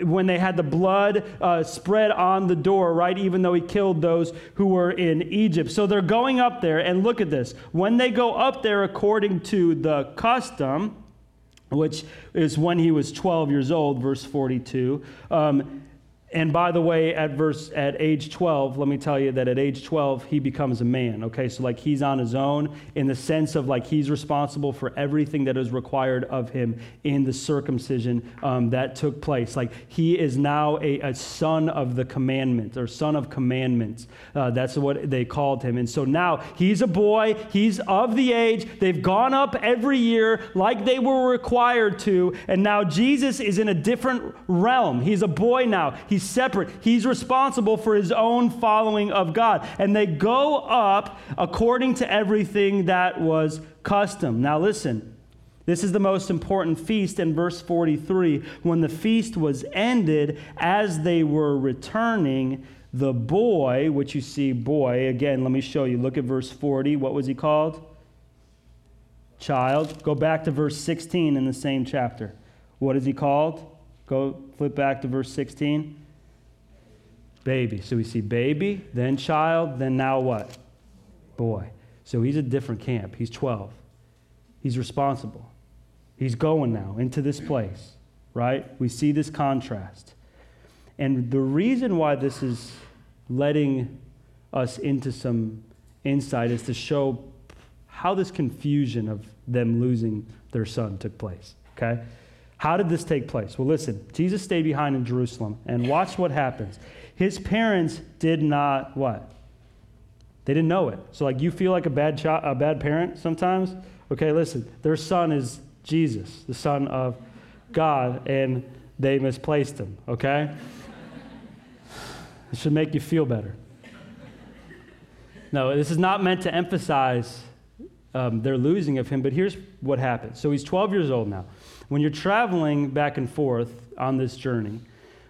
when they had the blood spread on the door, right? Even though he killed those who were in Egypt. So they're going up there, and look at this. When they go up there according to the custom, which is when he was 12 years old, verse 42. And by the way, at age 12, let me tell you that at age 12, he becomes a man, okay? So like he's on his own in the sense of like he's responsible for everything that is required of him in the circumcision that took place. Like he is now a son of the commandment or son of commandments. That's what they called him. And so now he's a boy, he's of the age, they've gone up every year like they were required to, and now Jesus is in a different realm. He's a boy now. He's separate. He's responsible for his own following of God. And they go up according to everything that was custom. Now listen, this is the most important feast in verse 43. When the feast was ended, as they were returning, the boy, which you see boy, again, let me show you. Look at verse 40. What was he called? Child. Go back to verse 16 in the same chapter. What is he called? Go flip back to verse 16. Baby. So we see baby, then child, then now what? Boy. So he's a different camp. He's 12. He's responsible. He's going now into this place, right? We see this contrast. And the reason why this is letting us into some insight is to show how this confusion of them losing their son took place, okay? How did this take place? Well, listen, Jesus stayed behind in Jerusalem, and watch what happens. His parents did not what? They didn't know it. So, like, you feel like a bad parent sometimes? Okay, listen, their son is Jesus, the Son of God, and they misplaced him, okay? It should make you feel better. No, this is not meant to emphasize their losing of him, but here's what happened. So he's 12 years old now. When you're traveling back and forth on this journey,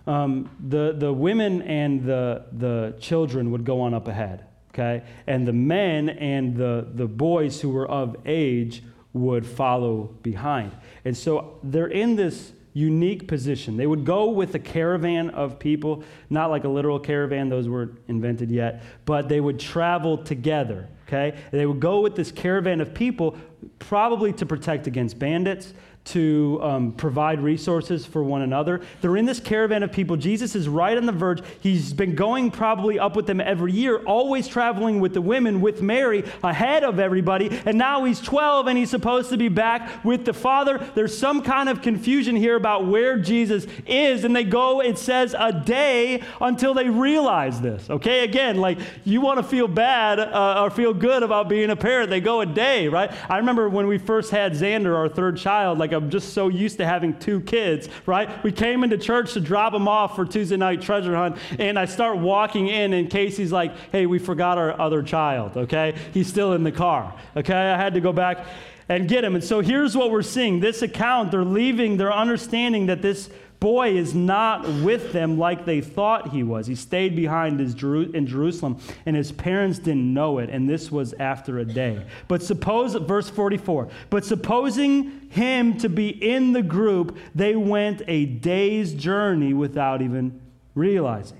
the women and the children would go on up ahead, okay? And the men and the boys who were of age would follow behind. And so they're in this unique position. They would go with a caravan of people, not like a literal caravan, those weren't invented yet, but they would travel together, okay? And they would go with this caravan of people probably to protect against bandits, to provide resources for one another. They're in this caravan of people. Jesus is right on the verge. He's been going probably up with them every year, always traveling with the women, with Mary, ahead of everybody. And now he's 12 and he's supposed to be back with the Father. There's some kind of confusion here about where Jesus is. And they go, it says, a day until they realize this. Okay, again, like you want to feel bad or feel good about being a parent. They go a day, right? I remember when we first had Xander, our third child, like I'm just so used to having two kids, right? We came into church to drop them off for Tuesday night treasure hunt, and I start walking in, and Casey's like, hey, we forgot our other child, okay? He's still in the car, okay? I had to go back and get him. And so here's what we're seeing. This account, they're leaving, they're understanding that this boy is not with them like they thought he was. He stayed behind in Jerusalem, and his parents didn't know it, and this was after a day. But suppose, verse 44, but supposing him to be in the group, they went a day's journey without even realizing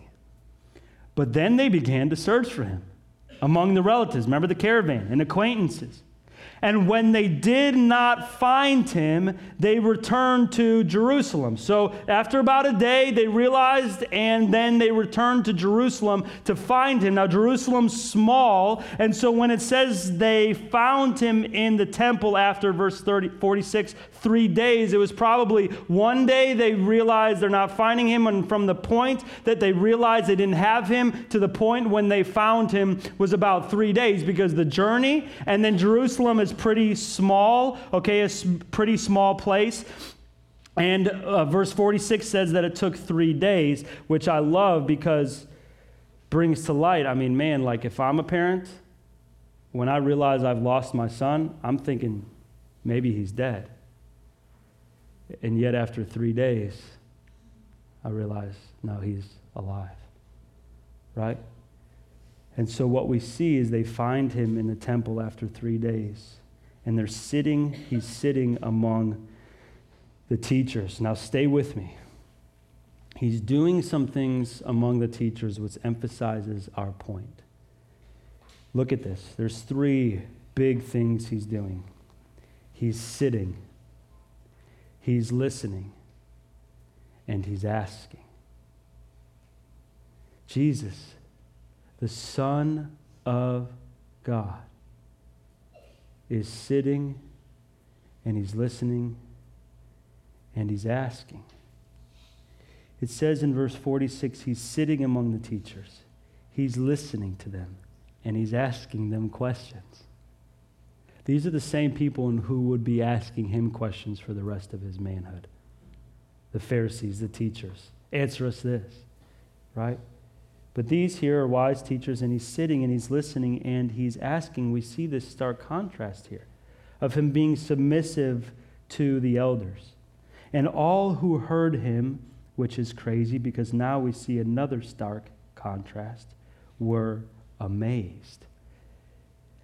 it. But then they began to search for him among the relatives, remember the caravan, and acquaintances. And when they did not find him, they returned to Jerusalem. So after about a day, they realized, and then they returned to Jerusalem to find him. Now, Jerusalem's small, and so when it says they found him in the temple after verse 46, 3 days, it was probably one day they realized they're not finding him, and from the point that they realized they didn't have him to the point when they found him was about 3 days, because the journey, and then Jerusalem is pretty small, okay, a pretty small place. And verse 46 says that it took 3 days, which I love because brings to light, I mean, man, like if I'm a parent, when I realize I've lost my son, I'm thinking maybe he's dead. And yet after 3 days, I realize, no, he's alive, right? And so what we see is they find him in the temple after 3 days, and they're sitting, he's sitting among the teachers. Now stay with me. He's doing some things among the teachers which emphasizes our point. Look at this. There's three big things he's doing. He's sitting, he's listening, and he's asking. Jesus, the Son of God, is sitting and he's listening and he's asking. It says in verse 46, he's sitting among the teachers. He's listening to them and he's asking them questions. These are the same people who would be asking him questions for the rest of his manhood. The Pharisees, the teachers. Answer us this, right? But these here are wise teachers, and he's sitting and he's listening and he's asking. We see this stark contrast here of him being submissive to the elders. And all who heard him, which is crazy because now we see another stark contrast, were amazed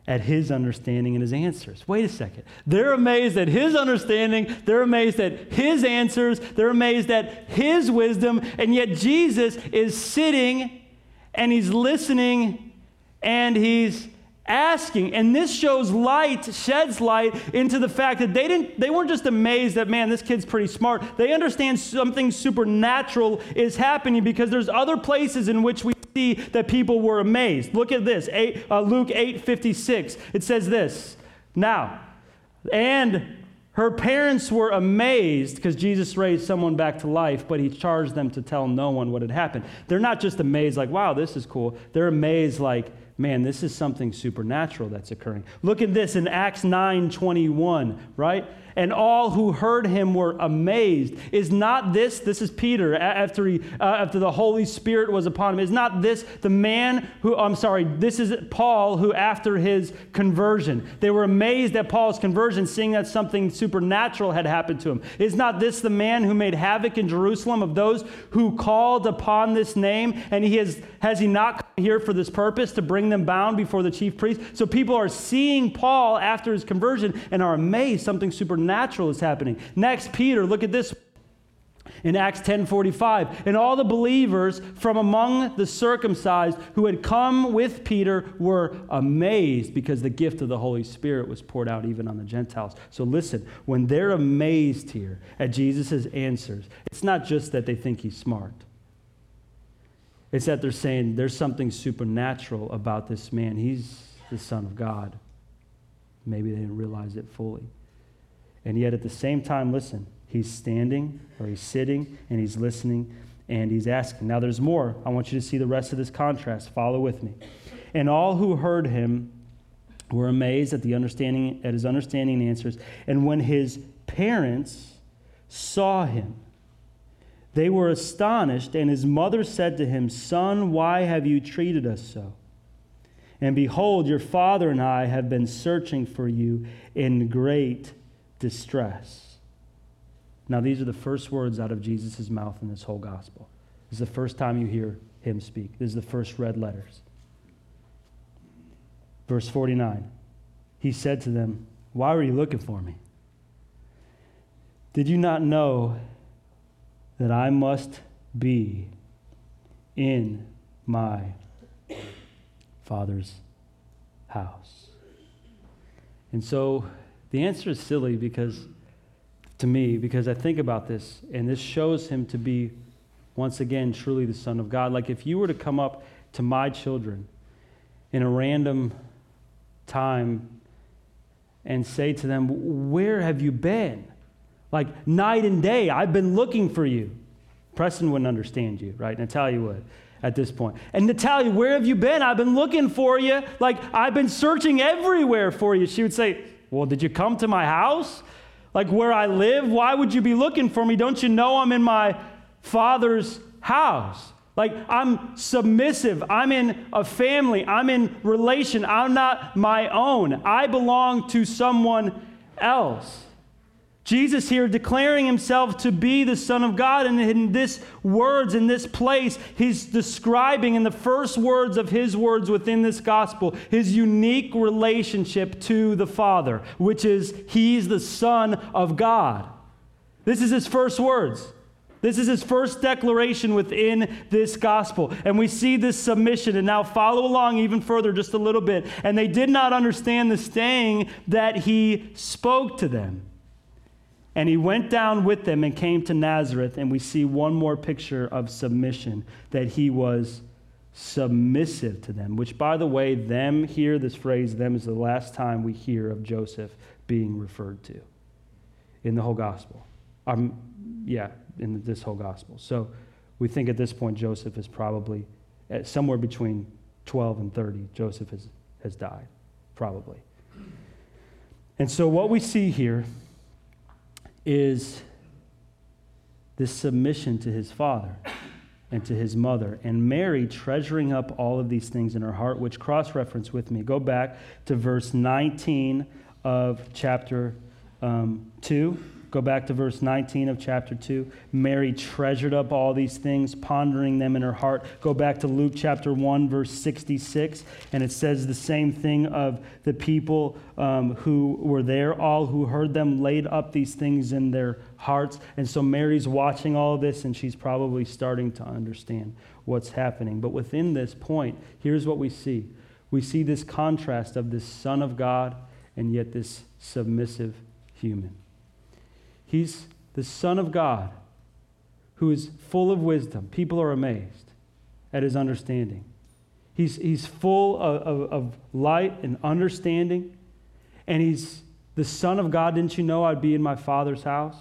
at his understanding and his answers. Wait a second. They're amazed at his understanding. They're amazed at his answers. They're amazed at his wisdom. And yet Jesus is sitting and he's listening and he's asking. And this sheds light into the fact that they weren't just amazed that, man, this kid's pretty smart. They understand something supernatural is happening, because there's other places in which we see that people were amazed. Look at this, Luke 8:56. It says this, now, and her parents were amazed because Jesus raised someone back to life, but he charged them to tell no one what had happened. They're not just amazed like, wow, this is cool. They're amazed like, man, this is something supernatural that's occurring. Look at this in Acts 9:21, right? And all who heard him were amazed. Is not this, this is Peter, after the Holy Spirit was upon him, is not this the man who, this is Paul who after his conversion, they were amazed at Paul's conversion, seeing that something supernatural had happened to him. Is not this the man who made havoc in Jerusalem of those who called upon this name? And he has he not come here for this purpose, to bring them bound before the chief priest? So people are seeing Paul after his conversion and are amazed something supernatural is happening. Next, Peter, look at this in Acts 10:45. And all the believers from among the circumcised who had come with Peter were amazed, because the gift of the Holy Spirit was poured out even on the Gentiles. So listen, when they're amazed here at Jesus' answers, it's not just that they think he's smart. It's that they're saying there's something supernatural about this man. He's the Son of God. Maybe they didn't realize it fully. And yet at the same time, listen, he's standing, or he's sitting, and he's listening, and he's asking. Now there's more. I want you to see the rest of this contrast. Follow with me. And all who heard him were amazed at his understanding and answers. And when his parents saw him, they were astonished, and his mother said to him, "Son, why have you treated us so? And behold, your father and I have been searching for you in great distress." Now, these are the first words out of Jesus' mouth in this whole gospel. This is the first time you hear him speak. This is the first red letters. Verse 49, he said to them, "Why were you looking for me? Did you not know that I must be in my Father's house?" And so the answer is silly because I think about this, and this shows him to be, once again, truly the Son of God. Like, if you were to come up to my children in a random time and say to them, where have you been? Like, night and day, I've been looking for you. Preston wouldn't understand you, right? Natalia would at this point. And Natalia, where have you been? I've been looking for you. Like, I've been searching everywhere for you. She would say, well, did you come to my house? Like, where I live? Why would you be looking for me? Don't you know I'm in my Father's house? Like, I'm submissive. I'm in a family. I'm in relation. I'm not my own. I belong to someone else. Jesus here declaring himself to be the Son of God, and in this words, in this place, he's describing in the first words of his words within this gospel his unique relationship to the Father, which is he's the Son of God. This is his first words. This is his first declaration within this gospel. And we see this submission. And now follow along even further just a little bit. And they did not understand the saying that he spoke to them. And he went down with them and came to Nazareth. And we see one more picture of submission, that he was submissive to them. Which, by the way, them here, this phrase, them, is the last time we hear of Joseph being referred to in the whole gospel. In this whole gospel. So we think at this point Joseph is probably somewhere between 12 and 30. Joseph has died, probably. And so what we see here is this submission to his father and to his mother, and Mary treasuring up all of these things in her heart, which cross-reference with me. Go back to verse 19 of chapter 2. Go back to verse 19 of chapter 2. Mary treasured up all these things, pondering them in her heart. Go back to Luke chapter 1, verse 66, and it says the same thing of the people who were there. All who heard them laid up these things in their hearts. And so Mary's watching all this, and she's probably starting to understand what's happening. But within this point, here's what we see. We see this contrast of this Son of God and yet this submissive human. He's the Son of God who is full of wisdom. People are amazed at his understanding. He's full of light and understanding. And he's the Son of God. Didn't you know I'd be in my Father's house?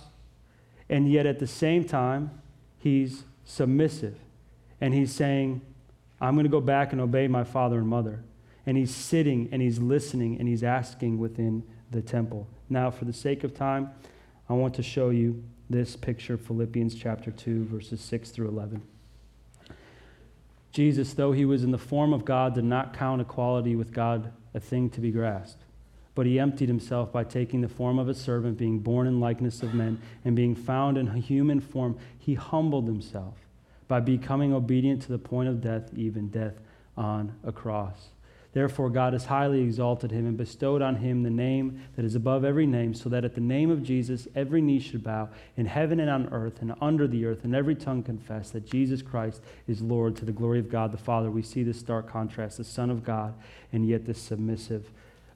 And yet at the same time, he's submissive. And he's saying, I'm going to go back and obey my father and mother. And he's sitting and he's listening and he's asking within the temple. Now, for the sake of time, I want to show you this picture, Philippians chapter 2, verses 6 through 11. Jesus, though he was in the form of God, did not count equality with God a thing to be grasped, but he emptied himself by taking the form of a servant, being born in likeness of men, and being found in human form, he humbled himself by becoming obedient to the point of death, even death on a cross. Therefore, God has highly exalted him and bestowed on him the name that is above every name, so that at the name of Jesus, every knee should bow in heaven and on earth and under the earth, and every tongue confess that Jesus Christ is Lord, to the glory of God the Father. We see this stark contrast, the Son of God, and yet this submissive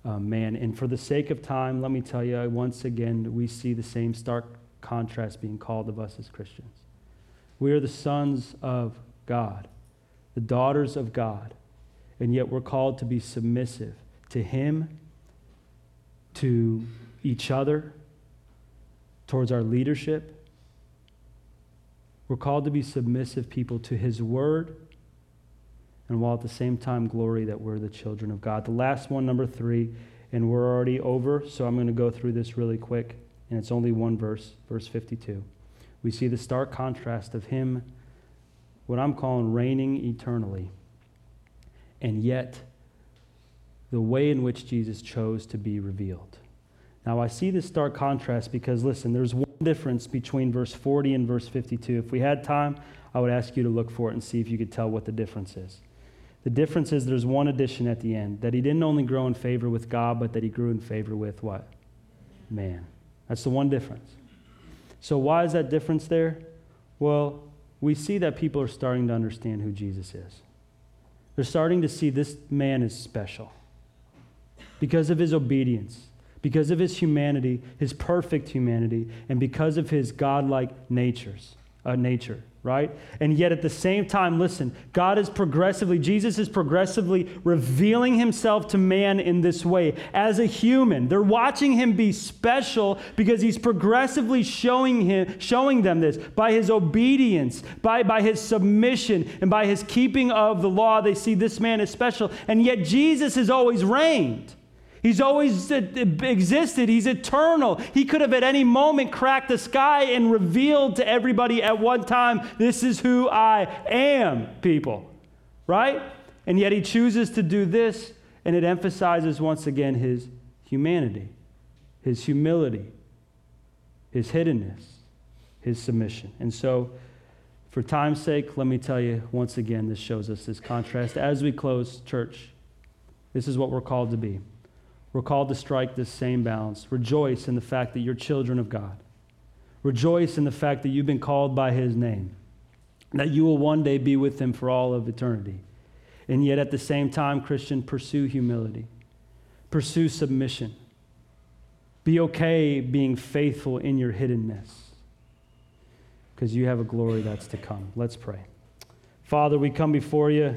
man. And for the sake of time, let me tell you once again, we see the same stark contrast being called of us as Christians. We are the sons of God, the daughters of God. And yet we're called to be submissive to him, to each other, towards our leadership. We're called to be submissive people to his word, and while at the same time glory that we're the children of God. The last one, number 3, and we're already over, so I'm going to go through this really quick, and it's only one verse, verse 52. We see the stark contrast of him, what I'm calling reigning eternally, and yet the way in which Jesus chose to be revealed. Now, I see this stark contrast because, listen, there's one difference between verse 40 and verse 52. If we had time, I would ask you to look for it and see if you could tell what the difference is. The difference is there's one addition at the end, that he didn't only grow in favor with God, but that he grew in favor with what? Man. That's the one difference. So why is that difference there? Well, we see that people are starting to understand who Jesus is. They're starting to see this man is special because of his obedience, because of his humanity, his perfect humanity, and because of his godlike nature, right? And yet at the same time, listen, Jesus is progressively revealing himself to man in this way as a human. They're watching him be special because he's progressively showing them this by his obedience, by his submission, and by his keeping of the law. They see this man is special. And yet Jesus has always reigned. He's always existed. He's eternal. He could have at any moment cracked the sky and revealed to everybody at one time, this is who I am, people, right? And yet he chooses to do this, and it emphasizes once again his humanity, his humility, his hiddenness, his submission. And so for time's sake, let me tell you once again, this shows us this contrast. As we close, church, this is what we're called to be. We're called to strike this same balance. Rejoice in the fact that you're children of God. Rejoice in the fact that you've been called by his name, that you will one day be with him for all of eternity. And yet at the same time, Christian, pursue humility. Pursue submission. Be okay being faithful in your hiddenness, because you have a glory that's to come. Let's pray. Father, we come before you,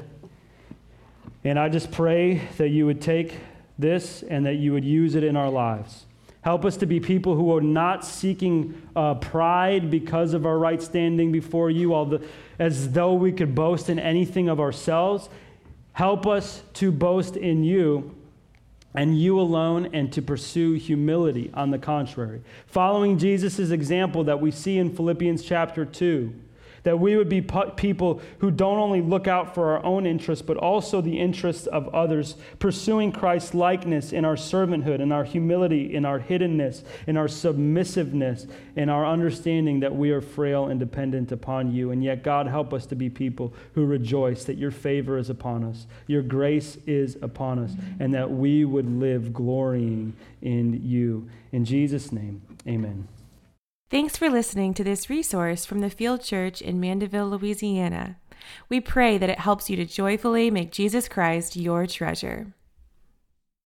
and I just pray that you would take this and that you would use it in our lives. Help us to be people who are not seeking pride because of our right standing before you, as though we could boast in anything of ourselves. Help us to boast in you and you alone, and to pursue humility on the contrary. Following Jesus' example that we see in Philippians chapter 2, that we would be people who don't only look out for our own interests, but also the interests of others, pursuing Christ's likeness in our servanthood, in our humility, in our hiddenness, in our submissiveness, in our understanding that we are frail and dependent upon you. And yet, God, help us to be people who rejoice that your favor is upon us, your grace is upon us, and that we would live glorying in you. In Jesus' name, amen. Thanks for listening to this resource from the Field Church in Mandeville, Louisiana. We pray that it helps you to joyfully make Jesus Christ your treasure.